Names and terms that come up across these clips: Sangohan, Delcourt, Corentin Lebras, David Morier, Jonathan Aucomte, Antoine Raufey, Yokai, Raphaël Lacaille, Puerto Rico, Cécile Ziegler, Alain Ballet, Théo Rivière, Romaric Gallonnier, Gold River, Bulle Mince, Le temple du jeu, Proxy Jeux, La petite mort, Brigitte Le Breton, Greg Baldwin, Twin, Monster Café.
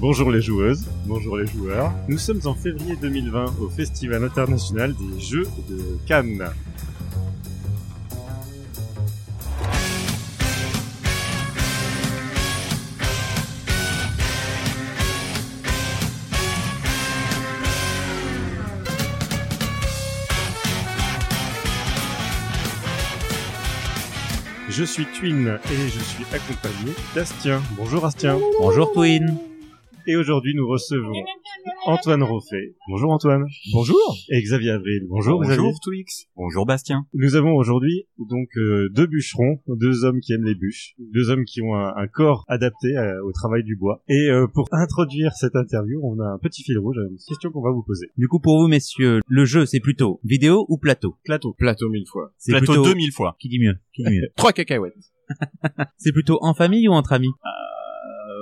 Bonjour les joueuses, bonjour les joueurs. Nous sommes en février 2020 au Festival International des Jeux de Cannes. Je suis Twin et je suis accompagné d'Astien. Bonjour Astien. Bonjour Twin. Et aujourd'hui nous recevons Antoine Raufey. Bonjour Antoine. Bonjour. Et Xavier Avril. Bonjour Xavier. Bonjour Twix. Bonjour Bastien. Nous avons aujourd'hui donc deux bûcherons, deux hommes qui aiment les bûches, deux hommes qui ont un corps adapté au travail du bois. Et pour introduire cette interview, on a un petit fil rouge, une question qu'on va vous poser. Du coup pour vous messieurs, le jeu c'est plutôt vidéo ou plateau ? Plateau. Plateau 1000 fois. C'est plateau plutôt... 2000 fois. Qui dit mieux ? Qui dit mieux ? 3 cacahuètes. C'est plutôt en famille ou entre amis ?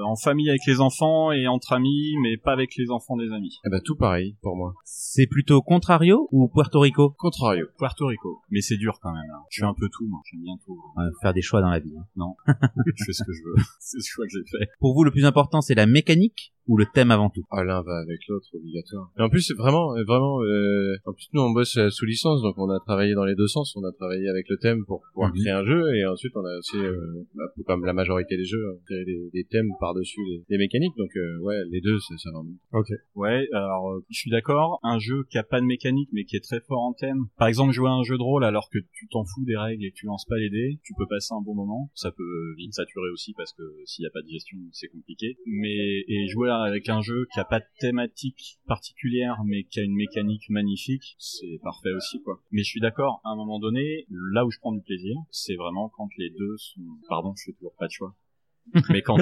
En famille avec les enfants et entre amis, mais pas avec les enfants des amis. Eh ben, tout pareil, pour moi. C'est plutôt Contrario ou Puerto Rico ? Contrario. Puerto Rico. Mais c'est dur quand même, hein. Je suis un peu tout, moi. J'aime bien tout. Faire des choix dans la vie, hein. Non. Je fais ce que je veux. C'est ce choix que j'ai fait. Pour vous, le plus important, c'est la mécanique ou le thème avant tout ? Ah, l'un va avec l'autre, obligatoire. Et en plus, c'est vraiment, en plus, nous, on bosse sous licence, donc on a travaillé dans les deux sens. On a travaillé avec le thème pour pouvoir créer un jeu, et ensuite, on a aussi, comme la majorité des jeux, créé des thèmes par-dessus les mécaniques, donc ouais, les deux ça va. Ok. Ouais, alors je suis d'accord, un jeu qui a pas de mécanique mais qui est très fort en thème, par exemple jouer à un jeu de rôle alors que tu t'en fous des règles et que tu lances pas les dés, tu peux passer un bon moment, ça peut vite saturer aussi parce que s'il y a pas de gestion c'est compliqué, et jouer avec un jeu qui a pas de thématique particulière mais qui a une mécanique magnifique, c'est parfait aussi quoi. Mais je suis d'accord, à un moment donné, là où je prends du plaisir, c'est vraiment quand les deux sont... Pardon, je fais toujours pas de choix. Mais quand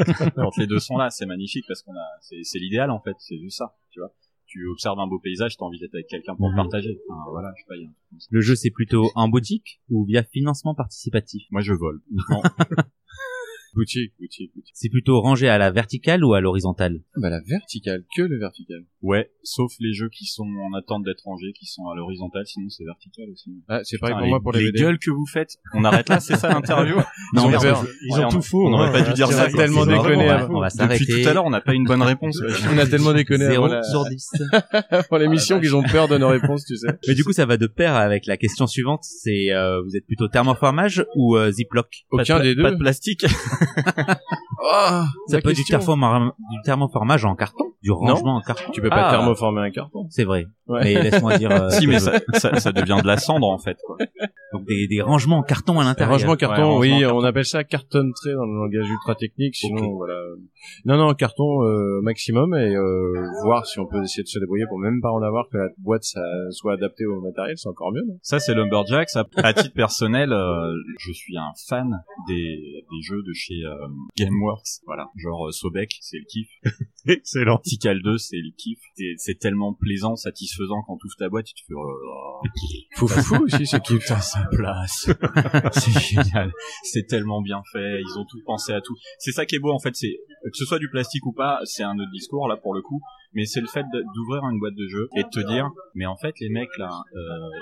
les deux sont là, c'est magnifique parce qu'on a, c'est l'idéal en fait, c'est juste ça, tu vois. Tu observes un beau paysage, t'as envie d'être avec quelqu'un pour le partager. Enfin, voilà, je sais pas, y a un truc comme ça. Le jeu, c'est plutôt en boutique ou via financement participatif ? Moi, je vole. Non. Boutique. C'est plutôt rangé à la verticale ou à l'horizontale ? Bah, la verticale, que le vertical. Ouais, sauf les jeux qui sont en attente d'être rangés, qui sont à l'horizontale, sinon c'est vertical aussi. Ah, c'est pareil pour moi pour les BD. Les gueules que vous faites, on arrête là, c'est ça l'interview ? Non, ils ont tout faux. On n'aurait pas dû dire ça. On a tellement déconné. On va s'arrêter. Depuis tout à l'heure, on n'a pas une bonne réponse. On a tellement déconné. 0 sur 10. Pour l'émission qu'ils ont peur de nos réponses, tu sais. Mais du coup, ça va de pair avec la question suivante, c'est vous êtes plutôt thermoformage ou Ziploc ? Aucun des deux. Pas de plastique. Oh, ça peut être du thermoformage en carton, du rangement en carton. Tu peux pas thermoformer un carton. C'est vrai. Ouais. Mais laisse-moi dire. Si, mais ça devient de la cendre en fait, quoi. Donc des rangements en carton à l'intérieur. Rangement carton, ouais, oui, on appelle ça carton-trait dans le langage ultra technique. Sinon, voilà. Non, carton maximum et voir si on peut essayer de se débrouiller pour même pas en avoir, que la boîte ça soit adaptée au matériel, c'est encore mieux. Ça, c'est Lumberjack. Ça, à titre personnel, je suis un fan des jeux de chez Gameworks, voilà, genre Sobek, c'est le kiff. Excellent. Tical 2, c'est le kiff. C'est tellement plaisant, satisfaisant quand tu ouvres ta boîte, tu te fais foufou aussi, c'est kiff. Putain, sa place. C'est génial. C'est tellement bien fait, ils ont tout pensé à tout. C'est ça qui est beau en fait, c'est que ce soit du plastique ou pas, c'est un autre discours là pour le coup, mais c'est le fait d'ouvrir une boîte de jeu et de te dire mais en fait les mecs là,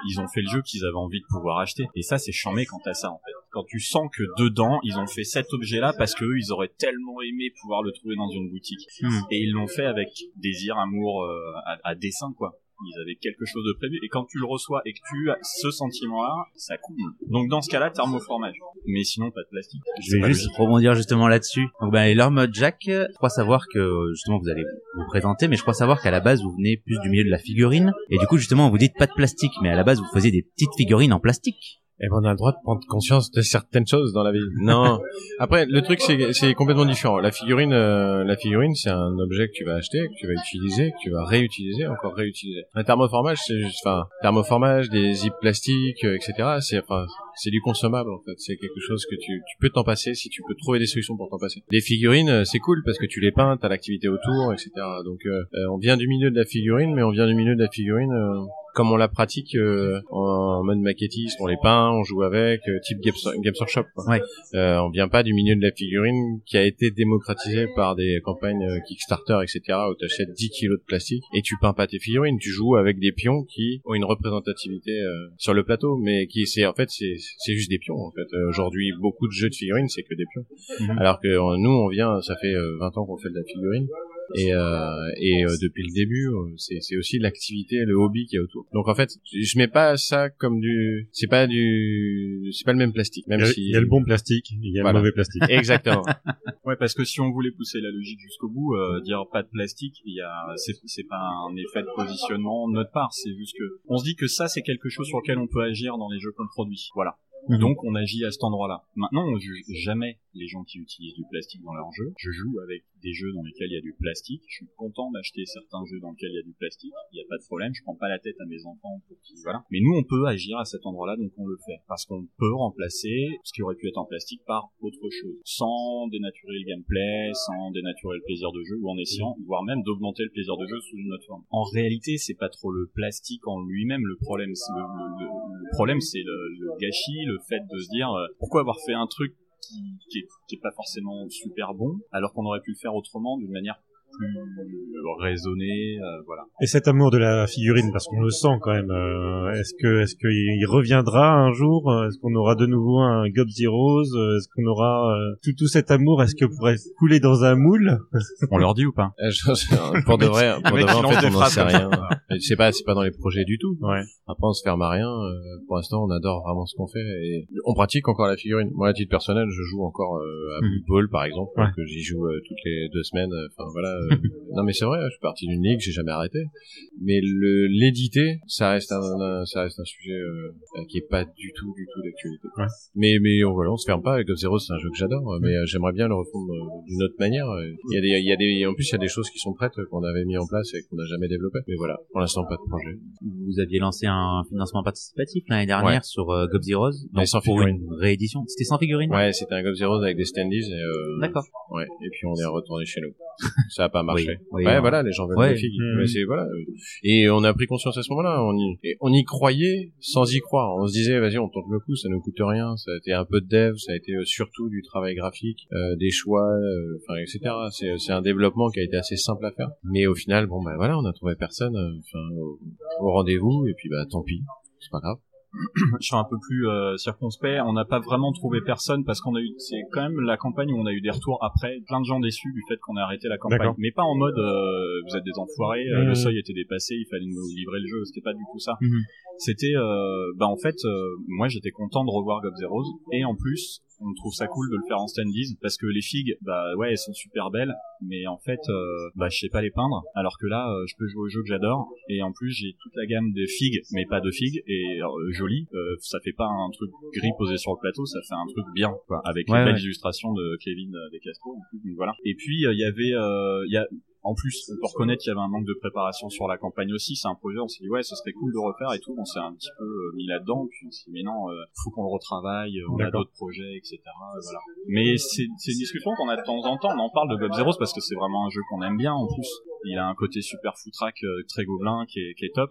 ils ont fait le jeu qu'ils avaient envie de pouvoir acheter. Et ça c'est charmé quand t'as ça en fait. Quand tu sens que dedans, ils ont fait cet objet-là parce que eux, ils auraient tellement aimé pouvoir le trouver dans une boutique. Et ils l'ont fait avec désir, amour, à dessein, quoi. Ils avaient quelque chose de prévu. Et quand tu le reçois et que tu as ce sentiment-là, ça coule. Donc, dans ce cas-là, thermoformage. Mais sinon, pas de plastique. Je vais juste rebondir justement là-dessus. Donc, ben, Lumberjack, je crois savoir que, justement, vous allez vous présenter, mais je crois savoir qu'à la base, vous venez plus du milieu de la figurine. Et du coup, justement, vous dites pas de plastique, mais à la base, vous faisiez des petites figurines en plastique. Eh ben, on a le droit de prendre conscience de certaines choses dans la vie. Non. Après, le truc, c'est complètement différent. La figurine, c'est un objet que tu vas acheter, que tu vas utiliser, que tu vas réutiliser, encore réutiliser. Un thermoformage, c'est juste, thermoformage, des zips plastiques, etc. C'est du consommable, en fait. C'est quelque chose que tu peux t'en passer si tu peux trouver des solutions pour t'en passer. Les figurines, c'est cool parce que tu les peins, t'as l'activité autour, etc. Donc, on vient du milieu de la figurine, mais on vient du milieu de la figurine, comme on la pratique en mode maquettiste, on les peint, on joue avec, type Games Workshop. Ouais. On vient pas du milieu de la figurine qui a été démocratisé par des campagnes Kickstarter, etc., où tu achètes 10 kilos de plastique et tu peins pas tes figurines, tu joues avec des pions qui ont une représentativité sur le plateau, mais qui c'est juste des pions en fait. Aujourd'hui, beaucoup de jeux de figurines, c'est que des pions. Alors que nous, on vient, ça fait 20 ans qu'on fait de la figurine. Et depuis le début, c'est aussi l'activité, le hobby qui est autour. Donc en fait, je mets pas ça comme c'est pas le même plastique. Même si il y a le bon plastique, il y a le mauvais plastique. Exactement. Ouais, parce que si on voulait pousser la logique jusqu'au bout, dire pas de plastique, c'est pas un effet de positionnement de notre part. C'est juste que on se dit que ça c'est quelque chose sur lequel on peut agir dans les jeux qu'on produit. Voilà. Donc on agit à cet endroit-là. Maintenant, on ne juge jamais les gens qui utilisent du plastique dans leurs jeux. Je joue avec des jeux dans lesquels il y a du plastique. Je suis content d'acheter certains jeux dans lesquels il y a du plastique. Il n'y a pas de problème. Je prends pas la tête à mes enfants pour qu'ils, voilà. Mais nous, on peut agir à cet endroit-là, donc on le fait. Parce qu'on peut remplacer ce qui aurait pu être en plastique par autre chose. Sans dénaturer le gameplay, sans dénaturer le plaisir de jeu, ou en essayant, voire même d'augmenter le plaisir de jeu sous une autre forme. En réalité, c'est pas trop le plastique en lui-même. Le problème, c'est le problème, c'est le gâchis, le fait de se dire, pourquoi avoir fait un truc qui est pas forcément super bon, alors qu'on aurait pu le faire autrement, d'une manière plus raisonnée, voilà. Et cet amour de la figurine, parce qu'on le sent quand même, est-ce que il reviendra un jour? Est-ce qu'on aura de nouveau un God Zeros? Est-ce qu'on aura tout cet amour, est-ce que pourrait couler dans un moule? On leur dit ou pas? Pour de vrai, en fait, on n'en sait rien. C'est pas dans les projets du tout. Ouais. Après, on se ferme à rien. Pour l'instant, on adore vraiment ce qu'on fait et on pratique encore la figurine. Moi, à titre personnel, je joue encore à Ball, par exemple, ouais. Que j'y joue toutes les 2 semaines. Enfin, voilà. Non, mais c'est vrai. Je suis parti d'une ligue, j'ai jamais arrêté. Mais l'éditer, ça reste un sujet qui est pas du tout d'actualité. Ouais. Mais voilà, on se ferme pas. God Zeros, c'est un jeu que j'adore, mais j'aimerais bien le refondre d'une autre manière. En plus, il y a des choses qui sont prêtes qu'on avait mis en place et qu'on n'a jamais développées. Mais voilà. Pour l'instant, pas de projet. Vous aviez lancé un financement participatif l'année dernière, ouais, sur God Zeros, donc sans pour figurine. Une réédition. C'était sans figurine? Ouais, c'était un God Zeros avec des standees et d'accord. Ouais, et puis on est retourné chez nous. Ça a pas marché. Oui, ouais, voilà, les gens veulent des figues. Mais c'est voilà. Et on a pris conscience à ce moment-là, on y croyait sans y croire. On se disait vas-y, on tente le coup, ça nous coûte rien, ça a été un peu de dev, ça a été surtout du travail graphique, des choix, enfin etc. C'est un développement qui a été assez simple à faire. Mais au final, bon ben voilà, on a trouvé personne au rendez-vous, et puis bah tant pis, c'est pas grave. Je suis un peu plus circonspect. On n'a pas vraiment trouvé personne parce qu'on a eu, c'est quand même la campagne où on a eu des retours après, plein de gens déçus du fait qu'on a arrêté la campagne. D'accord. Mais pas en mode vous êtes des enfoirés, le seuil était dépassé, il fallait nous livrer le jeu. C'était pas du tout ça. C'était en fait moi j'étais content de revoir God Zeros, et en plus on trouve ça cool de le faire en standees, parce que les figues, bah ouais, elles sont super belles, mais en fait je sais pas les peindre, alors que là je peux jouer au jeu que j'adore, et en plus j'ai toute la gamme de figues, mais pas de figues, et jolies, ça fait pas un truc gris posé sur le plateau, ça fait un truc bien quoi, avec les belles illustrations de Kevin Descastro, donc voilà. Et puis il y a en plus, on peut reconnaître qu'il y avait un manque de préparation sur la campagne aussi, c'est un projet, on s'est dit ouais, ce serait cool de refaire et tout, on s'est un petit peu mis là-dedans, puis on s'est dit mais non, faut qu'on le retravaille, on a d'autres projets, etc. Voilà. Mais c'est une discussion qu'on a de temps en temps, on en parle de God Zeros parce que c'est vraiment un jeu qu'on aime bien en plus, il a un côté super foutraque, très gobelin qui est top.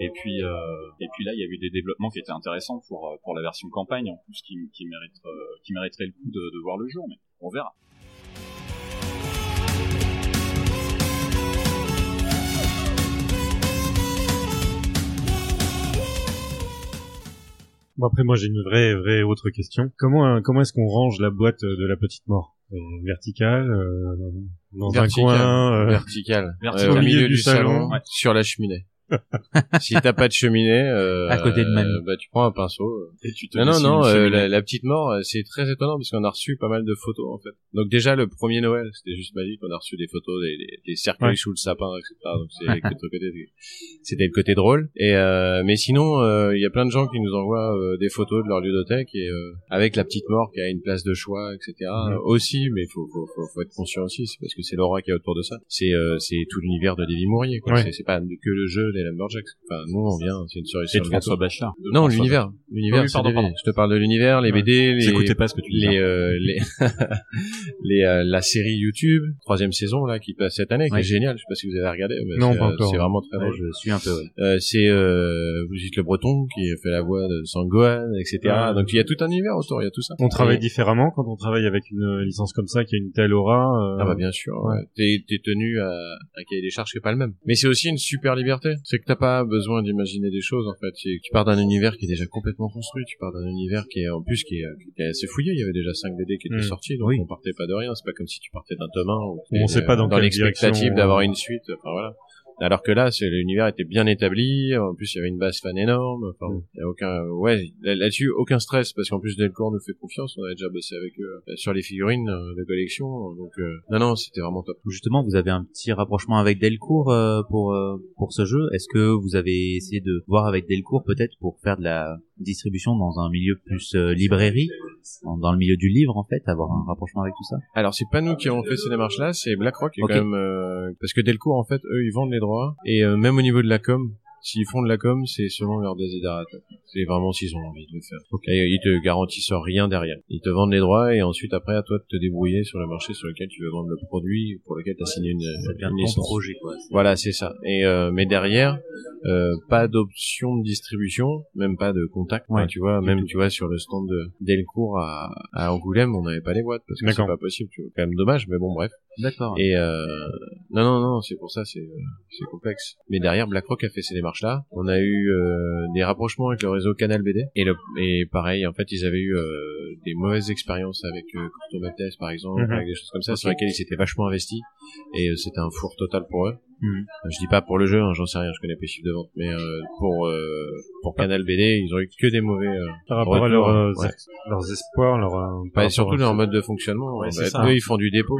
Et puis là il y a eu des développements qui étaient intéressants pour la version campagne en plus qui mériterait le coup de voir le jour, mais on verra. Bon, après, moi, j'ai une vraie autre question. Comment est-ce qu'on range la boîte de la petite mort? Verticale, dans vertical, un coin, vertical, au milieu du salon, ouais. Sur la cheminée. Si t'as pas de cheminée, à côté de Manu, tu prends un pinceau et tu te la petite mort, c'est très étonnant parce qu'on a reçu pas mal de photos en fait. Donc déjà le premier Noël, c'était juste magique, on a reçu des photos des cercueils sous le sapin, etc. Donc c'était le côté drôle. Et mais sinon, il y a plein de gens qui nous envoient des photos de leur ludothèque et avec la petite mort qui a une place de choix, etc. Aussi, mais faut être conscient aussi, c'est parce que c'est l'aura qui est autour de ça. C'est tout l'univers de David Morier, quoi. Ouais. C'est pas que le jeu. Et la Lumberjack, enfin, nous on vient, c'est une cerise sur le gâteau. Non, l'univers, oui, pardon. Je te parle de l'univers, les BD, j'écoutais pas ce que tu disais. La série YouTube, 3e saison là qui passe cette année, qui est géniale. Je sais pas si vous avez regardé, mais non, pas encore. C'est vraiment très drôle. Je suis un peu. Ouais. Brigitte Le Breton qui fait la voix de Sangohan, etc. Ouais. Donc il y a tout un univers autour, il y a tout ça. On travaille différemment quand on travaille avec une licence comme ça qui a une telle aura. Ah bah bien sûr. Ouais. T'es tenu à un cahier des charges qui est pas le même. Mais c'est aussi une super liberté. C'est que t'as pas besoin d'imaginer des choses, en fait. Tu pars d'un univers qui est déjà complètement construit. Tu pars d'un univers qui est, en plus, qui est assez fouillé. Il y avait déjà 5 BD qui étaient sortis, donc on partait pas de rien. C'est pas comme si tu partais d'un tome 1. On sait pas dans l'expectative d'avoir une suite. Enfin, voilà. Alors que là, l'univers était bien établi. En plus, il y avait une base fan énorme. Enfin, y a aucun, là-dessus, aucun stress, parce qu'en plus, Delcourt nous fait confiance. On avait déjà bossé avec eux sur les figurines de collection. Donc, non, c'était vraiment top. Justement, vous avez un petit rapprochement avec Delcourt pour ce jeu. Est-ce que vous avez essayé de voir avec Delcourt peut-être pour faire de la distribution dans un milieu plus librairie, dans le milieu du livre en fait, avoir un rapprochement avec tout ça? Alors c'est pas nous qui avons fait ces démarches là, c'est BlackRock qui est quand même parce que Delcourt en fait eux ils vendent les droits et même au niveau de la com, s'ils font de la com, c'est selon leur desiderata. C'est vraiment s'ils ont envie de le faire. Et ils te garantissent rien derrière. Ils te vendent les droits et ensuite après à toi de te débrouiller sur le marché sur lequel tu veux vendre le produit pour lequel t'as signé une licence. Projet, quoi. Voilà, c'est ça. Et mais derrière, pas d'option de distribution, même pas de contact. Ouais, enfin, tu vois, même tout. Tu vois sur le stand de Delcourt à Angoulême, on n'avait pas les boîtes parce que c'est pas possible. Tu vois. Quand même dommage, mais bon bref. D'accord. Et non, c'est pour ça, c'est complexe. Mais derrière, BlackRock a fait ses démarches là. On a eu des rapprochements avec le réseau Canal BD et pareil, en fait, ils avaient eu des mauvaises expériences avec Corto Maltese par exemple, avec des choses comme ça, sur lesquelles ils s'étaient vachement investis et c'était un four total pour eux. Je dis pas pour le jeu, hein, j'en sais rien, je connais pas les chiffres de vente, mais pour Canal BD, ils ont eu que des mauvais par rapport à leurs espoirs, et surtout leur mode de fonctionnement. Ouais, eux, ils font du dépôt.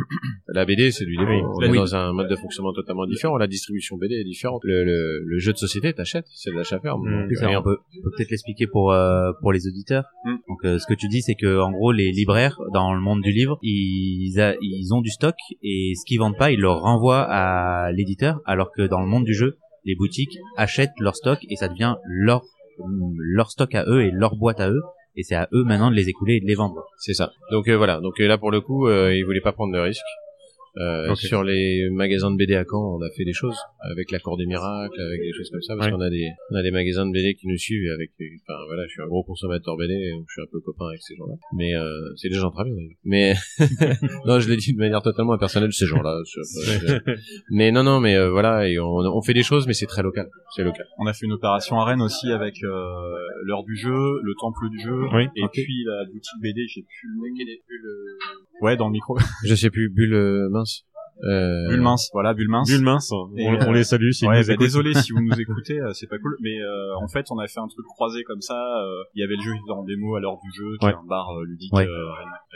La BD, c'est du dépôt. Oui, on est dans un mode de fonctionnement totalement différent. La distribution BD est différente. Le jeu de société, t'achètes, c'est de l'achat ferme. On peut peut-être l'expliquer pour les auditeurs. Donc ce que tu dis, c'est que en gros, les libraires dans le monde du livre, ils ont du stock et ce qu'ils vendent pas, ils le renvoient à l'éditeur. Alors que dans le monde du jeu, les boutiques achètent leur stock et ça devient leur stock à eux et leur boîte à eux. Et c'est à eux maintenant de les écouler et de les vendre. C'est ça. Donc voilà. Donc là pour le coup, ils voulaient pas prendre de risque. Sur les magasins de BD à Caen, on a fait des choses avec la Cour des Miracles, avec des choses comme ça, parce qu'on a des magasins de BD qui nous suivent. Enfin voilà, je suis un gros consommateur BD, je suis un peu copain avec ces gens-là. Mais c'est des gens très bien. Mais non, je l'ai dit de manière totalement impersonnelle, ces gens-là. Mais non, mais voilà, et on fait des choses, mais c'est très local. C'est local. On a fait une opération à Rennes aussi avec l'heure du jeu, le temple du jeu, et puis la boutique BD. J'ai plus le. Ouais, dans le micro. Je sais plus. Bulle mince. Bulle Mince, voilà, Bulle Mince. On les salue si ils nous écoutent. Désolé si vous nous écoutez, c'est pas cool. Mais en fait, on a fait un truc croisé comme ça. Il y avait le jeu en démo à l'heure du jeu, qui est un bar ludique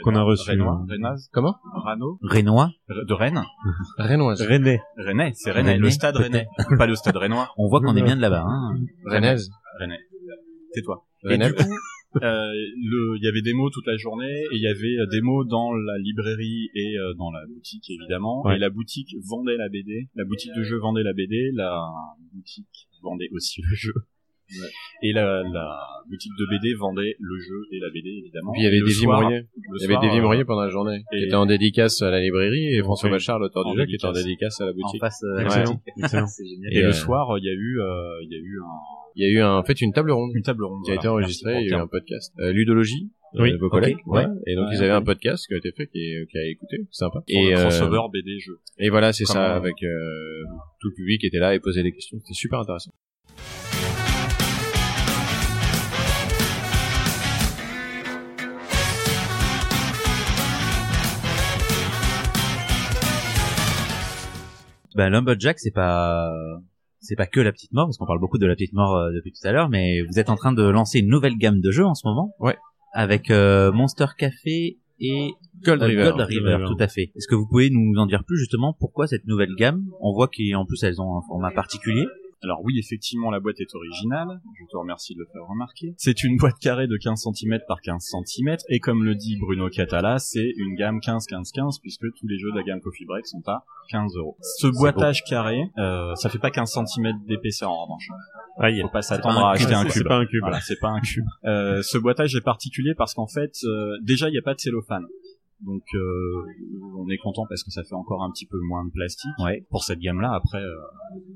qu'on a reçu. Rennois de Rennes. Rennes, c'est Rennes. Le stade Rennes, pas le stade Rennois. On voit qu'on est bien de là-bas. Hein. Rennes. Tais-toi. Et du coup. Il y avait des mots toute la journée et il y avait des mots dans la librairie et dans la boutique évidemment et la boutique vendait la BD, la boutique de jeu vendait la BD, la boutique vendait aussi le jeu et la boutique de BD vendait le jeu et la BD évidemment. Puis il y avait David Morier, pendant la journée qui était en dédicace à la librairie et François Bachar l'auteur du jeu qui était en dédicace à la boutique. Excellent. C'est génial. Et le soir il y a eu en fait une table ronde qui a été enregistrée, il y a eu un podcast ludologie vos collègues et donc ils avaient un podcast qui a été fait qui a écouté, c'est sympa. Et crossover BD jeu. Et voilà, c'est ça avec tout le public qui était là et posait des questions, c'était super intéressant. Ben Lumberjack, c'est pas que la petite mort, parce qu'on parle beaucoup de la petite mort depuis tout à l'heure, mais vous êtes en train de lancer une nouvelle gamme de jeux en ce moment. Ouais. Avec Monster Café et Gold River, tout à fait. Est-ce que vous pouvez nous en dire plus justement pourquoi cette nouvelle gamme? On voit qu'en plus elles ont un format particulier. Alors oui, effectivement, la boîte est originale. Je te remercie de le faire remarquer. C'est une boîte carrée de 15 cm par 15 cm. Et comme le dit Bruno Cathala, c'est une gamme 15-15-15 puisque tous les jeux de la gamme Coffee Break sont à 15€. Ce boîtage carré, ça fait pas 15 cm d'épaisseur en revanche. Faut pas s'attendre à acheter un cube. C'est pas un cube. Voilà, c'est pas un cube. Ce boîtage est particulier parce qu'en fait, déjà, il n'y a pas de cellophane. donc on est content parce que ça fait encore un petit peu moins de plastique. Ouais. Pour cette gamme-là, après,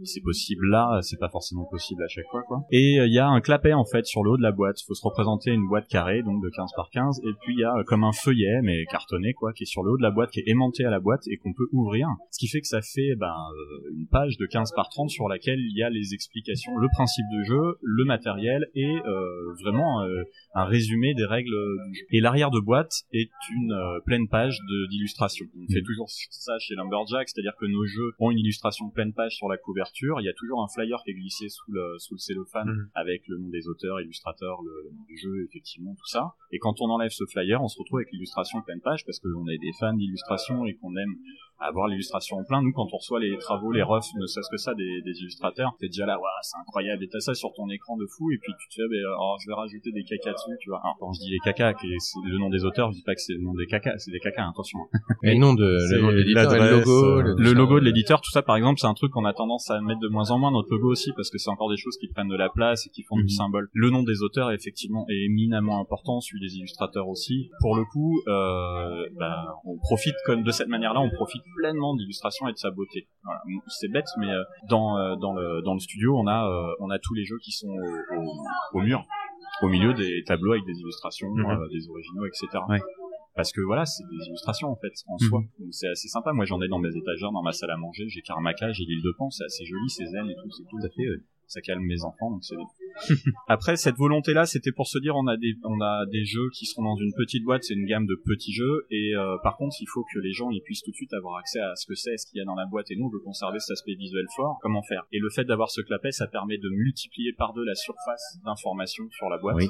c'est possible là, c'est pas forcément possible à chaque fois, quoi. Et il y a un clapet en fait sur le haut de la boîte. Faut se représenter une boîte carrée, donc de 15 par 15, et puis il y a comme un feuillet mais cartonné, quoi, qui est sur le haut de la boîte, qui est aimanté à la boîte et qu'on peut ouvrir. Ce qui fait que ça fait une page de 15 par 30 sur laquelle il y a les explications, le principe de jeu, le matériel et vraiment un résumé des règles du jeu. Et l'arrière de boîte est une pleine page d'illustration. On fait toujours ça chez Lumberjack, c'est-à-dire que nos jeux ont une illustration pleine page sur la couverture, il y a toujours un flyer qui est glissé sous le cellophane avec le nom des auteurs, illustrateurs, le nom du jeu, effectivement, tout ça. Et quand on enlève ce flyer, on se retrouve avec l'illustration pleine page parce qu'on est des fans d'illustration et qu'on aime avoir l'illustration en plein. Nous, quand on reçoit les travaux, les refs, ne serait-ce que ça, des illustrateurs, t'es déjà là, waouh, c'est incroyable, et t'as ça sur ton écran de fou, et puis tu te fais, je vais rajouter des cacas dessus, tu vois. Alors, quand je dis les cacas, c'est le nom des auteurs, je dis pas que c'est le nom des cacas, c'est des cacas, attention. Mais le nom de l'éditeur, le logo, le logo de l'éditeur, tout ça, par exemple, c'est un truc qu'on a tendance à mettre de moins en moins, notre logo aussi, parce que c'est encore des choses qui prennent de la place et qui font du symbole. Le nom des auteurs, effectivement, est éminemment important, celui des illustrateurs aussi. Pour le coup, on profite comme de cette manière-là, on profite pleinement d'illustration et de sa beauté. Voilà. C'est bête, mais dans le studio, on a tous les jeux qui sont au mur, au milieu des tableaux avec des illustrations, des originaux, etc. Ouais. Parce que voilà, c'est des illustrations en fait, en soi. Donc c'est assez sympa. Moi, j'en ai dans mes étagères, dans ma salle à manger, j'ai Carmaca, j'ai l'île de Pan, c'est assez joli, ces ailes et tout, c'est tout à fait... ça calme mes enfants, donc c'est... Après, cette volonté-là, c'était pour se dire, on a des jeux qui sont dans une petite boîte, c'est une gamme de petits jeux, et par contre, il faut que les gens, ils puissent tout de suite avoir accès à ce que c'est, ce qu'il y a dans la boîte, et nous, on veut conserver cet aspect visuel fort, comment faire? Et le fait d'avoir ce clapet, ça permet de multiplier par deux la surface d'informations sur la boîte. Oui.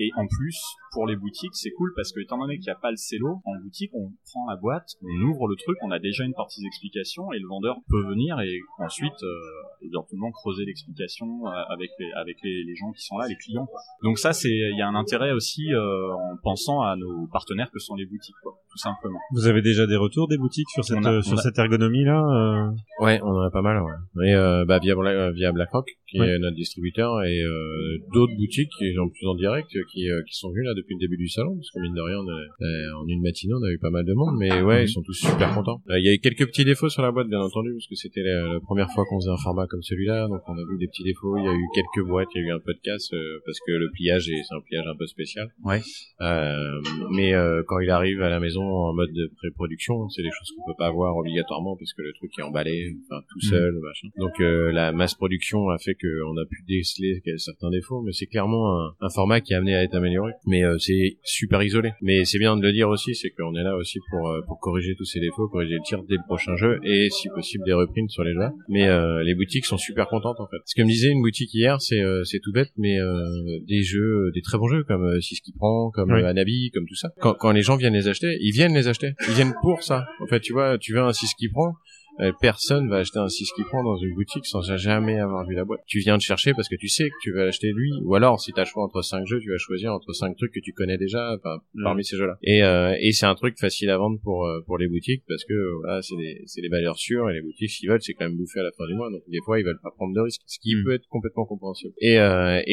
Et en plus, pour les boutiques, c'est cool parce que, étant donné qu'il n'y a pas le cello, en boutique, on prend la boîte, on ouvre le truc, on a déjà une partie d'explication et le vendeur peut venir et ensuite, évidemment, creuser l'explication avec les gens qui sont là, les clients, quoi. Donc ça, il y a un intérêt aussi, en pensant à nos partenaires que sont les boutiques, quoi, tout simplement. Vous avez déjà des retours des boutiques sur cette ergonomie-là? Ouais, on en a pas mal, ouais. Et, via BlackRock, qui est notre distributeur, et, d'autres boutiques qui sont plus en direct, qui sont venus là depuis le début du salon, parce que mine de rien en une matinée on a eu pas mal de monde, mais ouais, ils sont tous super contents. Il y a eu quelques petits défauts sur la boîte, bien entendu, parce que c'était la première fois qu'on faisait un format comme celui-là, donc on a vu des petits défauts. Il y a eu quelques boîtes, il y a eu un peu de casse, parce que le pliage c'est un pliage un peu spécial, mais quand il arrive à la maison en mode de pré-production, c'est des choses qu'on peut pas avoir obligatoirement parce que le truc est emballé, enfin tout seul, machin. Donc la masse production a fait qu'on a pu déceler certains défauts, mais c'est clairement un format qui est amené à être amélioré, mais c'est super isolé. Mais c'est bien de le dire aussi, c'est qu'on est là aussi pour corriger tous ces défauts, corriger le tir dès le prochain jeu et si possible des reprints sur les jeux. Mais les boutiques sont super contentes en fait. Ce que me disait une boutique hier, c'est tout bête, mais des jeux, des très bons jeux comme Six qui prend, comme Anabi, comme tout ça. Quand les gens viennent les acheter, ils viennent pour ça. En fait, tu vois, tu veux un Six qui prend. Personne va acheter un 6 qui prend dans une boutique sans jamais avoir vu la boîte. Tu viens de chercher parce que tu sais que tu vas l'acheter lui, ou alors si t'as choix entre 5 jeux, tu vas choisir entre 5 trucs que tu connais déjà parmi ces jeux-là. Et c'est un truc facile à vendre pour les boutiques parce que voilà, c'est des valeurs sûres, et les boutiques, s'ils veulent, c'est quand même bouffé à la fin du mois, donc des fois ils veulent pas prendre de risques, ce qui peut être complètement compréhensible. Et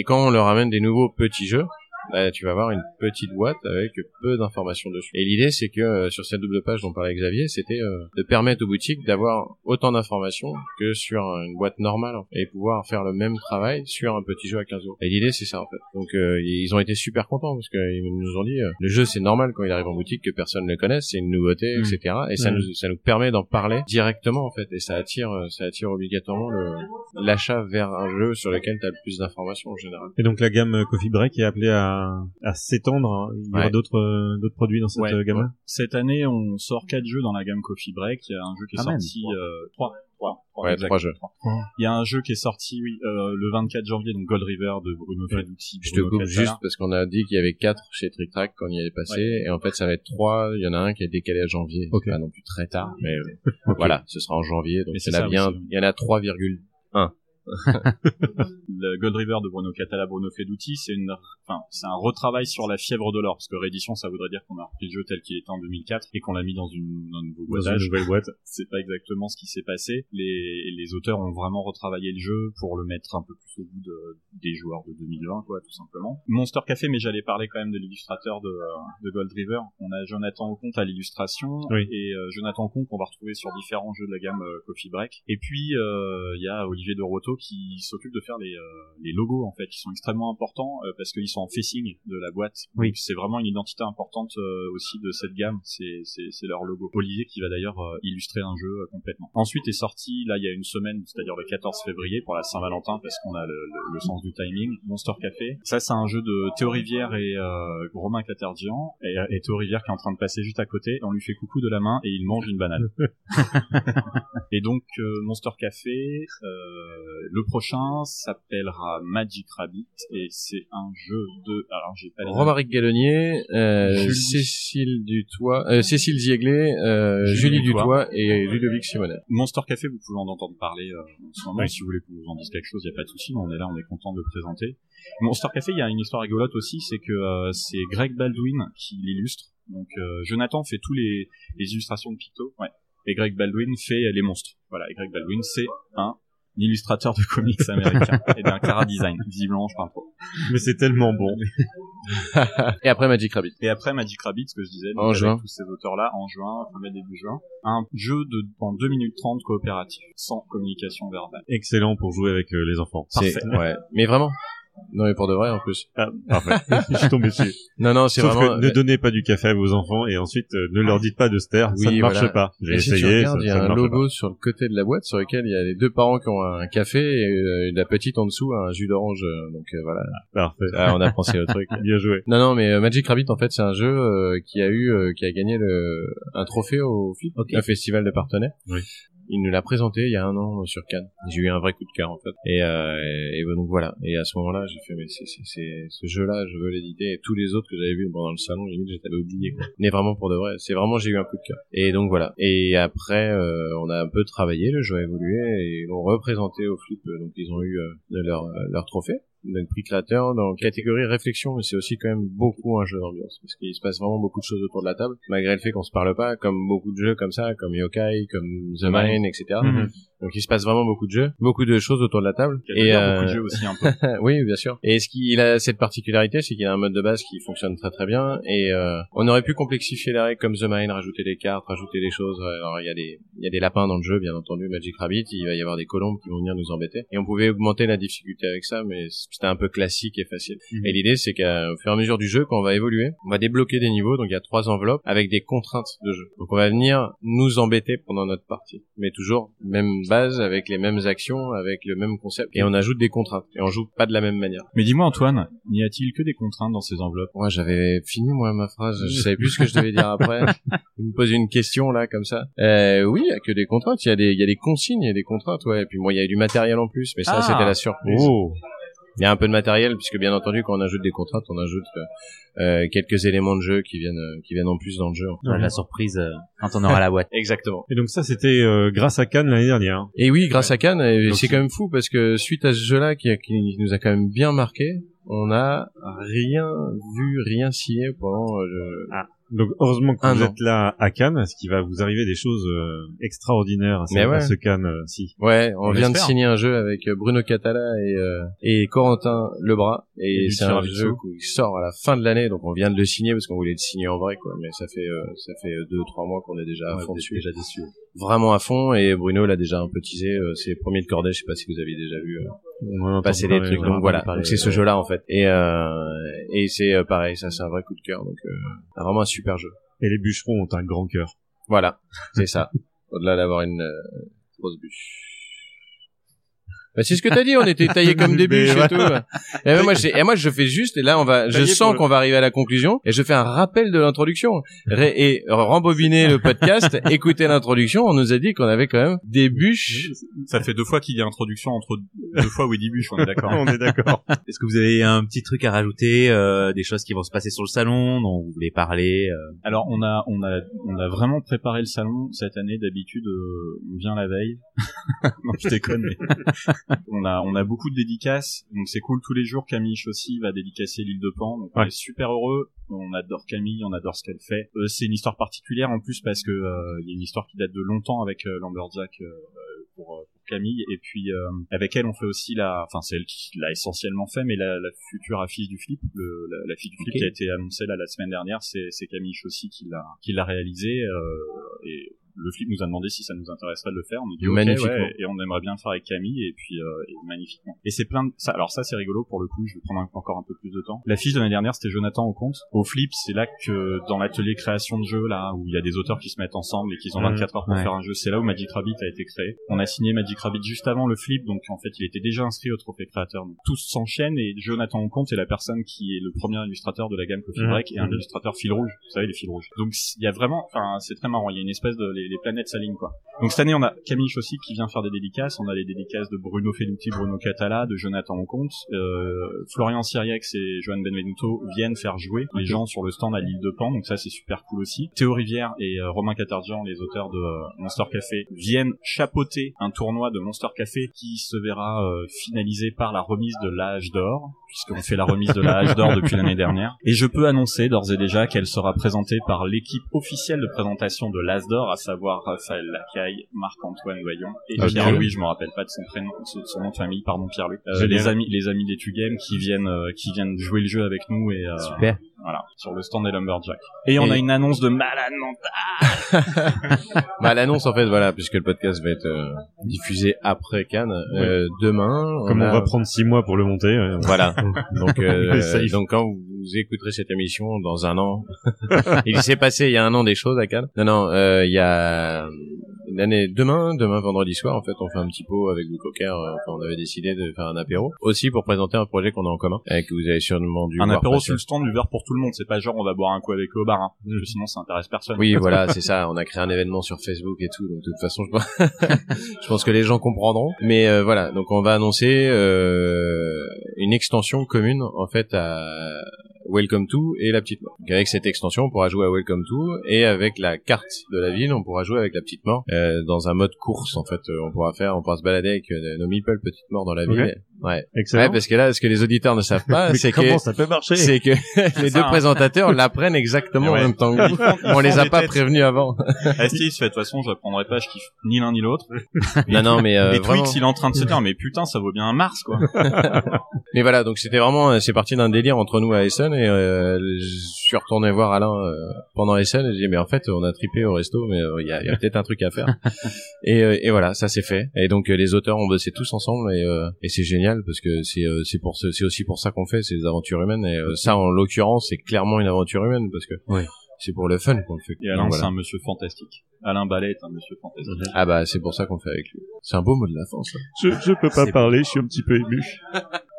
quand on leur amène des nouveaux petits jeux, là, tu vas avoir une petite boîte avec peu d'informations dessus. Et l'idée, c'est que sur cette double page dont parlait Xavier, c'était de permettre aux boutiques d'avoir autant d'informations que sur une boîte normale, hein, et pouvoir faire le même travail sur un petit jeu à 15 euros. Et l'idée, c'est ça en fait. Donc ils ont été super contents parce qu'ils nous ont dit le jeu, c'est normal quand il arrive en boutique que personne ne le connaisse, c'est une nouveauté, etc. Et ça nous permet d'en parler directement en fait. Et ça attire obligatoirement l'achat vers un jeu sur lequel tu as le plus d'informations en général. Et donc la gamme Coffee Break est appelée à s'étendre, il y aura d'autres produits dans cette gamme. Ouais. Cette année, on sort 4 jeux dans la gamme Coffee Break. Il y a un jeu qui est sorti 3 jeux. Il y a un jeu qui est sorti le 24 janvier, donc Gold River de Bruno Faidutti. Je te coupe Cathala. Juste parce qu'on a dit qu'il y avait 4 chez Trick Track quand il y est passé, et en fait ça va être 3, il y en a un qui est décalé à janvier, c'est pas non plus très tard, mais voilà, ce sera en janvier, donc il y en a 3,1. Le Gold River de Bruno Cathala, Bruno Faidutti, c'est un retravail sur la fièvre de l'or, parce que réédition, ça voudrait dire qu'on a repris le jeu tel qu'il était en 2004 et qu'on l'a mis dans une nouvelle boîte. C'est pas exactement ce qui s'est passé. Les auteurs ont vraiment retravaillé le jeu pour le mettre un peu plus au goût des joueurs de 2020, quoi, tout simplement. Monster Café, mais j'allais parler quand même de l'illustrateur de Gold River. On a Jonathan Aucomte à l'illustration, oui. Et Jonathan Aucomte qu'on va retrouver sur différents jeux de la gamme Coffee Break. Et puis il y a Olivier de Roto qui s'occupe de faire les logos, en fait, qui sont extrêmement importants parce qu'ils sont en facing de la boîte. Oui. Donc c'est vraiment une identité importante aussi de cette gamme, c'est leur logo. Olivier qui va d'ailleurs illustrer un jeu complètement. Ensuite est sorti, là il y a une semaine, c'est-à-dire le 14 février pour la Saint-Valentin, parce qu'on a le sens du timing, Monster Café. Ça c'est un jeu de Théo Rivière et Romain Caterdjian, et Théo Rivière qui est en train de passer juste à côté, on lui fait coucou de la main et il mange une banane. Et donc Monster Café, le prochain s'appellera Magic Rabbit, et c'est un jeu de... Alors j'ai pas les... Romaric Gallonnier, Cécile Dutoit, Cécile Ziegler, Julie Dutoit et Ludovic Simonet. Monster Café, vous pouvez en entendre parler en ce moment, oui. Si vous voulez qu'on vous en dise quelque chose, il n'y a pas de souci, on est là, on est content de le présenter. Monster Café, il y a une histoire rigolote aussi, c'est que c'est Greg Baldwin qui l'illustre, donc Jonathan fait tous les illustrations de Picto, ouais. Et Greg Baldwin fait les monstres. Voilà, et Greg Baldwin, c'est un illustrateur de comics américain et d'un chara-design. Visiblement, je parle pas. Mais c'est tellement bon. Et après Magic Rabbit. Ce que je disais, donc, avec tous ces auteurs-là, en juin, fin mai, début juin. Un jeu en 2 minutes 30 coopératif, sans communication verbale. Excellent pour jouer avec les enfants. Parfait. Ouais. Mais vraiment. Non, mais pour de vrai, en plus. Ah, parfait. Je suis tombé dessus. Non, c'est sauf vraiment... que ne donnez pas du café à vos enfants et ensuite, ne leur dites pas de se taire. Oui, ça ne marche pas. J'ai essayé. Si tu regardes, il y a un logo sur le côté de la boîte sur lequel il y a les deux parents qui ont un café et la petite en dessous un jus d'orange. Donc, voilà. Parfait. Ah, on a pensé au truc. Bien joué. Non, mais Magic Rabbit, en fait, c'est un jeu, qui a gagné un trophée au Flip. Okay. Un festival de partenaires. Oui. Il nous l'a présenté il y a un an sur Cannes. J'ai eu un vrai coup de cœur en fait. Et donc voilà. Et à ce moment-là, j'ai fait mais c'est ce jeu-là, je veux l'éditer. Et tous les autres que j'avais vus pendant le salon, limite j'avais oublié quoi. Mais vraiment pour de vrai, c'est vraiment j'ai eu un coup de cœur. Et donc voilà. Et après, on a un peu travaillé, le jeu a évolué et l'ont représenté au Flip. Donc ils ont eu leur trophée. Le prix créateur dans catégorie réflexion, mais c'est aussi quand même beaucoup un jeu d'ambiance parce qu'il se passe vraiment beaucoup de choses autour de la table malgré le fait qu'on se parle pas, comme beaucoup de jeux comme ça, comme Yokai, comme The Mind, etc. Mm-hmm. Donc il se passe vraiment beaucoup de jeux, beaucoup de choses autour de la table beaucoup de jeux aussi un peu. Oui, bien sûr. Et ce qu'il a cette particularité, c'est qu'il a un mode de base qui fonctionne très très bien et on aurait pu complexifier les règles comme The Mind, rajouter des cartes, rajouter des choses. Alors il y a des lapins dans le jeu, bien entendu, Magic Rabbit, il va y avoir des colombes qui vont venir nous embêter et on pouvait augmenter la difficulté avec ça, mais c'était un peu classique et facile. Mmh. Et l'idée, c'est qu'au fur et à mesure du jeu, quand on va évoluer, on va débloquer des niveaux. Donc, il y a 3 enveloppes avec des contraintes de jeu. Donc, on va venir nous embêter pendant notre partie. Mais toujours, même base, avec les mêmes actions, avec le même concept. Et on ajoute des contraintes. Et on joue pas de la même manière. Mais dis-moi, Antoine, n'y a-t-il que des contraintes dans ces enveloppes? Ouais, j'avais fini, ma phrase. Je savais plus ce que je devais dire après. Il me pose une question, là, comme ça. Oui, il y a que des contraintes. Il y a des consignes, il y a des contraintes, ouais. Et puis, il y a eu du matériel en plus. Mais ça, c'était la surprise. Oh. Il y a un peu de matériel, puisque bien entendu, quand on ajoute des contraintes, on ajoute quelques éléments de jeu qui viennent en plus dans le jeu. Ouais. La surprise quand on aura la boîte. Exactement. Et donc ça, c'était grâce à Cannes l'année dernière. Et oui, grâce à Cannes, et donc, c'est quand même fou, parce que suite à ce jeu-là qui nous a quand même bien marqué, on n'a rien vu, rien scié pendant le... Ah. Donc heureusement que vous êtes là à Cannes, ce qui va vous arriver des choses extraordinaires à ce Cannes. Si. Ouais, on vient de signer un jeu avec Bruno Cathala et Corentin Lebras, et c'est un jeu qui sort à la fin de l'année, donc on vient de le signer parce qu'on voulait le signer en vrai, quoi. Mais ça fait 2-3 mois qu'on est déjà à fond dessus. Déjà déçu. Vraiment à fond, et Bruno l'a déjà un peu teasé, c'est le premier de cordée, je sais pas si vous aviez déjà vu passer les trucs, donc voilà, donc c'est ce jeu-là en fait, et c'est pareil, ça c'est un vrai coup de cœur, donc vraiment un super jeu. Et les bûcherons ont un grand cœur. Voilà, c'est ça, au-delà d'avoir une grosse bûche. Bah, c'est ce que t'as dit, on était taillés comme des bûches et tout. Et moi, je fais juste, et là, je sens qu'on va arriver à la conclusion, et je fais un rappel de l'introduction. Et rembobiner le podcast, écouter l'introduction, on nous a dit qu'on avait quand même des bûches. Ça fait 2 fois qu'il y a introduction entre 2 fois où il dit bûches, on est d'accord. On est d'accord. Est-ce que vous avez un petit truc à rajouter, des choses qui vont se passer sur le salon, dont vous voulez parler? Alors, on a vraiment préparé le salon cette année. D'habitude, on vient la veille. Non, je déconne, mais... On a beaucoup de dédicaces, donc c'est cool. Tous les jours, Camille Chaussis va dédicacer l'île de Pan, donc on est super heureux. On adore Camille, on adore ce qu'elle fait. C'est une histoire particulière en plus parce que il y a une histoire qui date de longtemps avec Lumberjack pour Camille, et puis avec elle on fait aussi c'est elle qui l'a essentiellement fait, mais la future affiche du Flip, la fille du Flip, okay, qui a été annoncée la semaine dernière, c'est Camille Chaussis qui l'a réalisée, et le Flip nous a demandé si ça nous intéresserait de le faire. On a dit magnifiquement. Okay, ouais, et on aimerait bien le faire avec Camille, et puis magnifiquement. Et c'est plein de ça. Alors ça c'est rigolo pour le coup. Je vais prendre encore un peu plus de temps. L'affiche de l'année dernière c'était Jonathan Aucomte. Au Flip, c'est là que dans l'atelier création de jeux là où il y a des auteurs qui se mettent ensemble et qu'ils ont 24 heures pour faire un jeu, c'est là où Magic Rabbit a été créé. On a signé Magic Rabbit juste avant le Flip, donc en fait il était déjà inscrit au trophée créateur. Donc tous s'enchaînent, et Jonathan Aucomte est la personne qui est le premier illustrateur de la gamme Coffee Break et un illustrateur fil rouge. Vous savez les fils rouges. Donc il y a vraiment, c'est très marrant. Il y a une espèce de les planètes s'alignent quoi. Donc cette année on a Camille Chaussis qui vient faire des dédicaces, on a les dédicaces de Bruno Faidutti, Bruno Cathala, de Jonathan Aucomte, Florian Siriex et Johan Benvenuto viennent faire jouer les gens sur le stand à l'île de Pan, donc ça c'est super cool aussi. Théo Rivière et Romain Caterdjian, les auteurs de Monster Café, viennent chapeauter un tournoi de Monster Café qui se verra finalisé par la remise de l'âge d'or, puisqu'on fait la remise de l'âge d'or depuis l'année dernière, et je peux annoncer d'ores et déjà qu'elle sera présentée par l'équipe officielle de présentation de l'âge d'or, à savoir Raphaël Lacaille, Marc-Antoine Doyon et Pierre-Louis, je me rappelle pas de son prénom, de son nom de famille, pardon, Pierre-Louis. Les amis des Tugames qui viennent jouer le jeu avec nous, et super. Voilà, sur le stand des Lumberjack. Et on a une annonce de malade mentale. L'annonce en fait, voilà, puisque le podcast va être diffusé après Cannes, demain. Comme on va prendre 6 mois pour le monter. Voilà. Donc quand vous écouterez cette émission dans 1 an, il s'est passé il y a 1 an des choses à Cannes. Il y a l'année demain vendredi soir en fait, on fait un petit pot avec du poker. On avait décidé de faire un apéro aussi pour présenter un projet qu'on a en commun, que vous avez sûrement dû voir. Un apéro sur le stand, du verre pour tout le monde. C'est pas genre on va boire un coup avec eux au bar, hein, parce que sinon ça intéresse personne. Oui, voilà, c'est ça. On a créé un événement sur Facebook et tout, donc de toute façon je pense que les gens comprendront. Mais voilà, donc on va annoncer une extension commune en fait à Welcome to et La petite mort. Donc avec cette extension, on pourra jouer à Welcome to, et avec la carte de la ville, on pourra jouer avec La petite mort dans un mode course. En fait, on pourra se balader avec nos meeples petites morts dans la ville. Okay. Ouais. Excellent. Ouais, parce que là, ce que les auditeurs ne savent pas, c'est que les deux présentateurs l'apprennent exactement en même temps que vous. On les a pas prévenus avant. Astien, de toute façon, je l'apprendrai pas, je kiffe ni l'un ni l'autre. Non, mais les vraiment... Twix, il est en train de se dire, mais putain, ça vaut bien un Mars, quoi. Mais voilà, donc c'était vraiment, c'est parti d'un délire entre nous à Essen, et je suis retourné voir Alain pendant Essen, et j'ai dit, mais en fait, on a trippé au resto, mais il y a peut-être un truc à faire. Et voilà, ça s'est fait. Et donc, les auteurs ont bossé tous ensemble, et c'est génial. Parce que c'est aussi pour ça qu'on fait, c'est des aventures humaines, et ça en l'occurrence c'est clairement une aventure humaine, parce que c'est pour le fun qu'on le fait. Et Alain, donc, voilà, c'est un monsieur fantastique. Alain Ballet est un monsieur fantastique. Ah bah c'est pour ça qu'on le fait avec lui. C'est un beau mot de la fin, ça. Je peux pas parler, je suis un petit peu ému.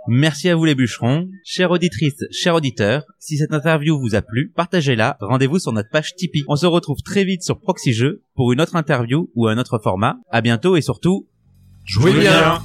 Merci à vous les bûcherons, chères auditrices, chers auditeurs. Si cette interview vous a plu, partagez-la, rendez-vous sur notre page Tipeee. On se retrouve très vite sur Proxy Jeux pour une autre interview ou un autre format. À bientôt, et surtout, jouez bien.